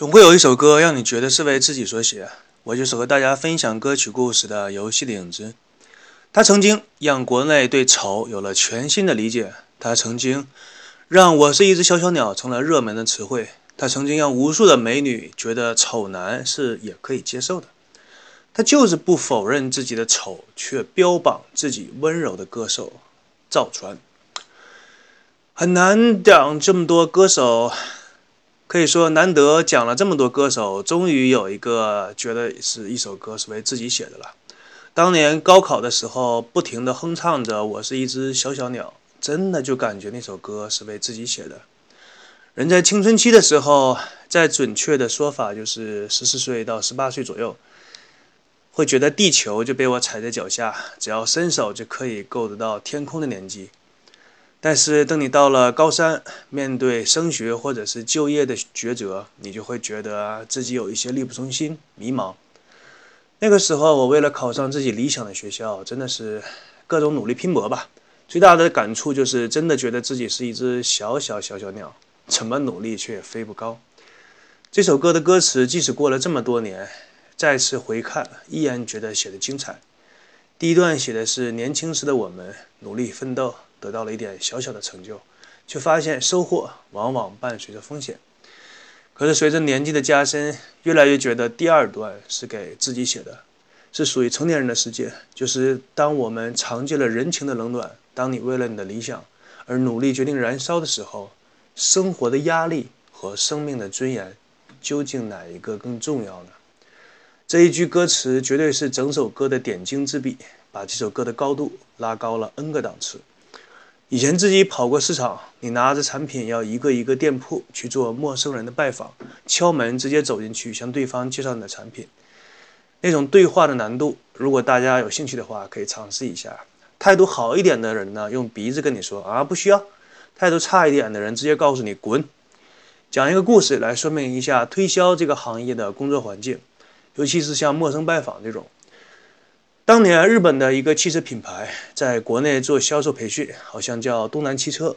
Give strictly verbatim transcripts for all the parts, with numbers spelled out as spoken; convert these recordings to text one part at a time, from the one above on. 总会有一首歌让你觉得是为自己所写，我就是和大家分享歌曲故事的游戏的影子。它曾经让国内对草有了全新的理解，它曾经让我是一只小小鸟成了热门的词汇，它曾经让无数的美女觉得丑男是也可以接受的。它就是不否认自己的丑，却标榜自己温柔的歌手赵传。很难讲这么多歌手，可以说难得讲了这么多歌手，终于有一个觉得是一首歌是为自己写的了。当年高考的时候不停地哼唱着我是一只小小鸟，真的就感觉那首歌是为自己写的。人在青春期的时候，再准确的说法就是十四岁到十八岁左右，会觉得地球就被我踩在脚下，只要伸手就可以够得到天空的年纪。但是等你到了高三，面对升学或者是就业的抉择，你就会觉得自己有一些力不从心，迷茫。那个时候我为了考上自己理想的学校，真的是各种努力拼搏吧。最大的感触就是真的觉得自己是一只小小小小鸟，怎么努力却飞不高。这首歌的歌词即使过了这么多年，再次回看依然觉得写得精彩。第一段写的是年轻时的我们努力奋斗，得到了一点小小的成就，却发现收获往往伴随着风险。可是随着年纪的加深，越来越觉得第二段是给自己写的，是属于成年人的世界，就是当我们尝尽了人情的冷暖，当你为了你的理想而努力决定燃烧的时候，生活的压力和生命的尊严究竟哪一个更重要呢？这一句歌词绝对是整首歌的点睛之笔，把这首歌的高度拉高了 N 个档次。以前自己跑过市场，你拿着产品要一个一个店铺去做陌生人的拜访，敲门直接走进去向对方介绍你的产品，那种对话的难度，如果大家有兴趣的话可以尝试一下。态度好一点的人呢，用鼻子跟你说啊不需要，态度差一点的人直接告诉你滚。讲一个故事来说明一下推销这个行业的工作环境，尤其是像陌生拜访这种。当年日本的一个汽车品牌在国内做销售培训，好像叫东南汽车，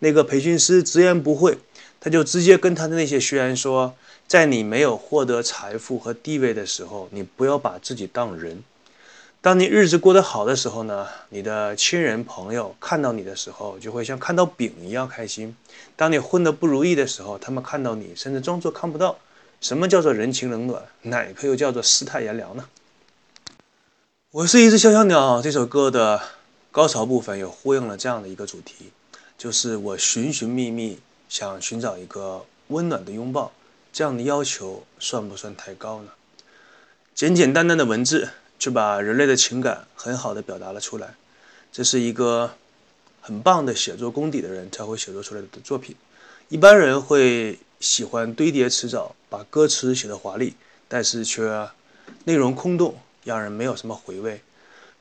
那个培训师直言不讳，他就直接跟他的那些学员说，在你没有获得财富和地位的时候，你不要把自己当人。当你日子过得好的时候呢，你的亲人朋友看到你的时候就会像看到饼一样开心，当你混得不如意的时候，他们看到你甚至装作看不到。什么叫做人情冷暖，哪一个又叫做世态炎凉呢？我是一只小小鸟这首歌的高潮部分也呼应了这样的一个主题，就是我寻寻觅觅想寻找一个温暖的拥抱，这样的要求算不算太高呢？简简单单的文字就把人类的情感很好的表达了出来，这是一个很棒的写作功底的人才会写作出来的作品。一般人会喜欢堆叠词藻，把歌词写得华丽，但是却内容空洞，让人没有什么回味。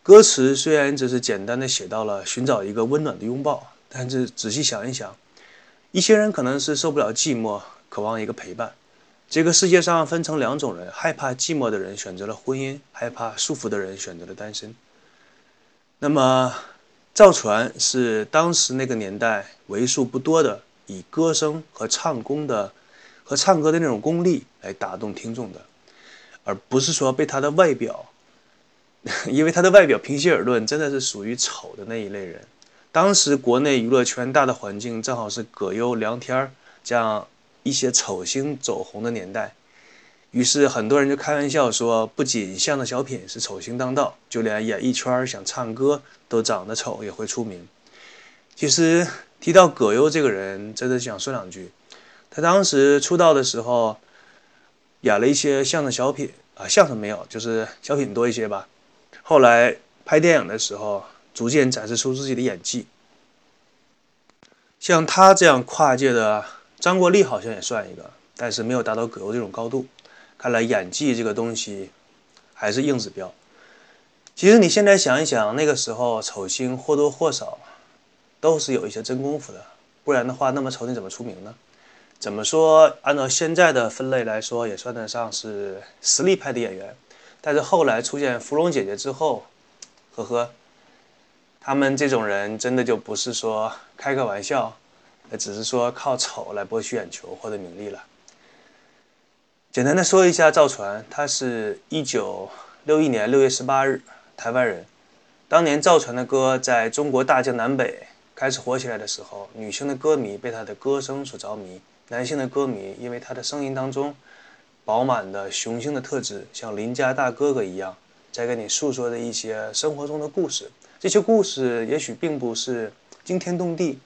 歌词虽然只是简单的写到了寻找一个温暖的拥抱，但是仔细想一想，一些人可能是受不了寂寞，渴望一个陪伴。这个世界上分成两种人，害怕寂寞的人选择了婚姻，害怕束缚的人选择了单身。那么赵传是当时那个年代为数不多的以歌声和唱功的和唱歌的那种功力来打动听众的，而不是说被他的外表，因为他的外表平心而论真的是属于丑的那一类人。当时国内娱乐圈大的环境正好是葛优、梁天这样一些丑星走红的年代，于是很多人就开玩笑说，不仅相声小品是丑星当道，就连演艺圈想唱歌都长得丑也会出名。其实提到葛优这个人真的想说两句，他当时出道的时候演了一些相声小品啊，相声没有，就是小品多一些吧。后来拍电影的时候，逐渐展示出自己的演技。像他这样跨界的，张国立好像也算一个，但是没有达到葛优这种高度。看来演技这个东西还是硬指标。其实你现在想一想，那个时候丑星或多或少都是有一些真功夫的，不然的话，那么丑你怎么出名呢？怎么说，按照现在的分类来说也算得上是实力派的演员，但是后来出现芙蓉姐姐之后，呵呵，他们这种人真的就不是说开个玩笑，只是说靠丑来博取眼球获得名利了。简单的说一下赵传，他是一九六一年六月十八日，台湾人。当年赵传的歌在中国大江南北开始火起来的时候，女性的歌迷被他的歌声所着迷，男性的歌迷因为他的声音当中饱满的雄性的特质，像邻家大哥哥一样，在跟你诉说的一些生活中的故事。这些故事也许并不是惊天动地，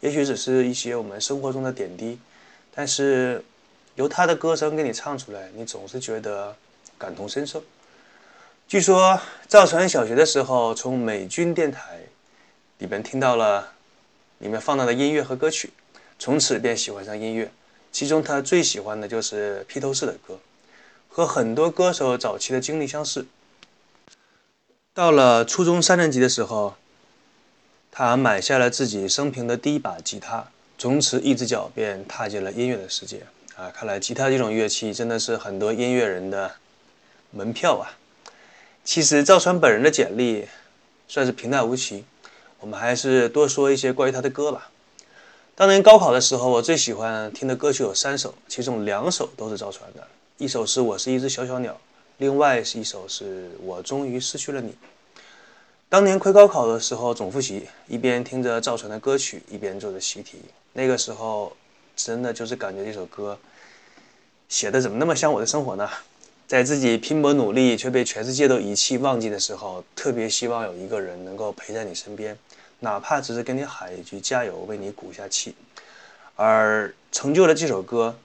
也许只是一些我们生活中的点滴，但是由他的歌声给你唱出来，你总是觉得感同身受。据说赵传小学的时候从美军电台里面听到了里面放到的音乐和歌曲，从此便喜欢上音乐，其中他最喜欢的就是披头士的歌，和很多歌手早期的经历相似。到了初中三年级的时候，他买下了自己生平的第一把吉他，从此一只脚便踏进了音乐的世界啊！看来吉他这种乐器真的是很多音乐人的门票啊。其实赵传本人的简历算是平淡无奇，我们还是多说一些关于他的歌吧。当年高考的时候，我最喜欢听的歌曲有三首，其中两首都是赵传的，一首是《我是一只小小鸟》，另外一首是《我终于失去了你》。当年快高考的时候总复习，一边听着赵传的歌曲，一边做着习题。那个时候真的就是感觉这首歌写的怎么那么像我的生活呢？在自己拼搏努力却被全世界都遗弃忘记的时候，特别希望有一个人能够陪在你身边，哪怕只是跟你喊一句加油，为你鼓一下气。而成就了这首歌，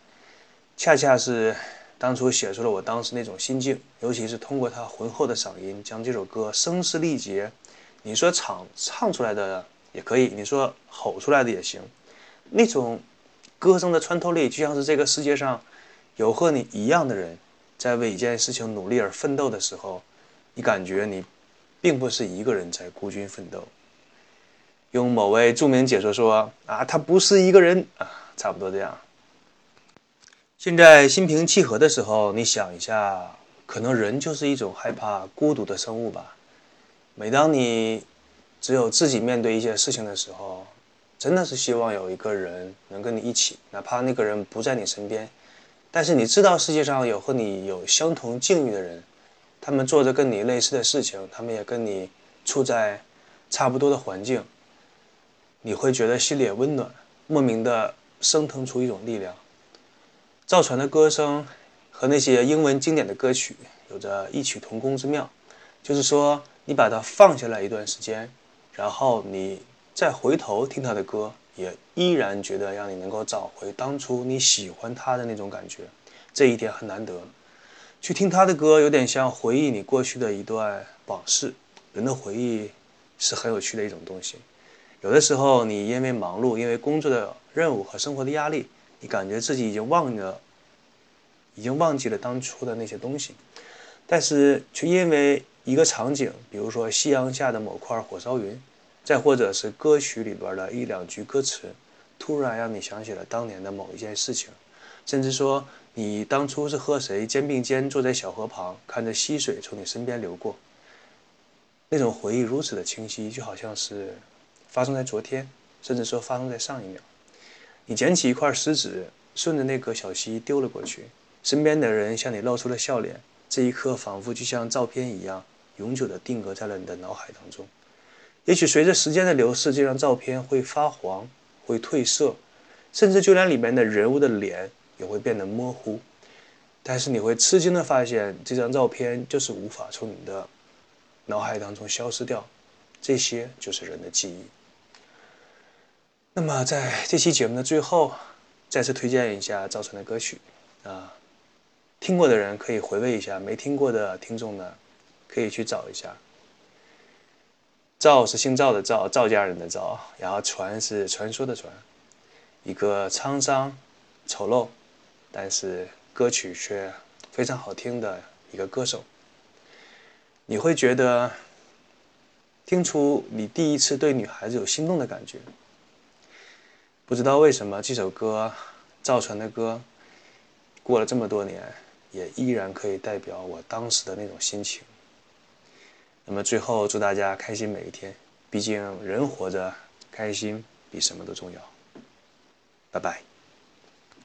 恰恰是当初写出了我当时那种心境，尤其是通过他浑厚的嗓音将这首歌声嘶力竭，你说唱唱出来的也可以，你说吼出来的也行，那种歌声的穿透力，就像是这个世界上有和你一样的人在为一件事情努力而奋斗的时候，你感觉你并不是一个人在孤军奋斗。用某位著名解说说啊，他不是一个人啊，差不多这样。现在心平气和的时候，你想一下，可能人就是一种害怕孤独的生物吧。每当你只有自己面对一些事情的时候，真的是希望有一个人能跟你一起，哪怕那个人不在你身边，但是你知道世界上有和你有相同境遇的人，他们做着跟你类似的事情，他们也跟你处在差不多的环境，你会觉得心里也温暖，莫名的升腾出一种力量。赵传的歌声和那些英文经典的歌曲有着异曲同工之妙，就是说你把它放下来一段时间，然后你再回头听他的歌，也依然觉得让你能够找回当初你喜欢他的那种感觉，这一点很难得。去听他的歌有点像回忆你过去的一段往事，人的回忆是很有趣的一种东西。有的时候你因为忙碌，因为工作的任务和生活的压力，你感觉自己已经忘了已经忘记了当初的那些东西，但是却因为一个场景，比如说夕阳下的某块火烧云，再或者是歌曲里边的一两句歌词，突然让你想起了当年的某一件事情，甚至说你当初是和谁肩并肩坐在小河旁，看着溪水从你身边流过，那种回忆如此的清晰，就好像是发生在昨天，甚至说发生在上一秒。你捡起一块石子，顺着那个小溪丢了过去，身边的人向你露出了笑脸，这一刻仿佛就像照片一样，永久的定格在了你的脑海当中。也许随着时间的流逝，这张照片会发黄，会褪色，甚至就连里面的人物的脸也会变得模糊，但是你会吃惊地发现，这张照片就是无法从你的脑海当中消失掉。这些就是人的记忆。那么在这期节目的最后，再次推荐一下赵传的歌曲啊，听过的人可以回味一下，没听过的听众呢可以去找一下。赵是姓赵的赵，赵家人的赵，然后传是传说的传，一个沧桑丑陋但是歌曲却非常好听的一个歌手。你会觉得听出你第一次对女孩子有心动的感觉。不知道为什么这首歌，赵传的歌，过了这么多年也依然可以代表我当时的那种心情。那么最后祝大家开心每一天，毕竟人活着，开心比什么都重要。拜拜。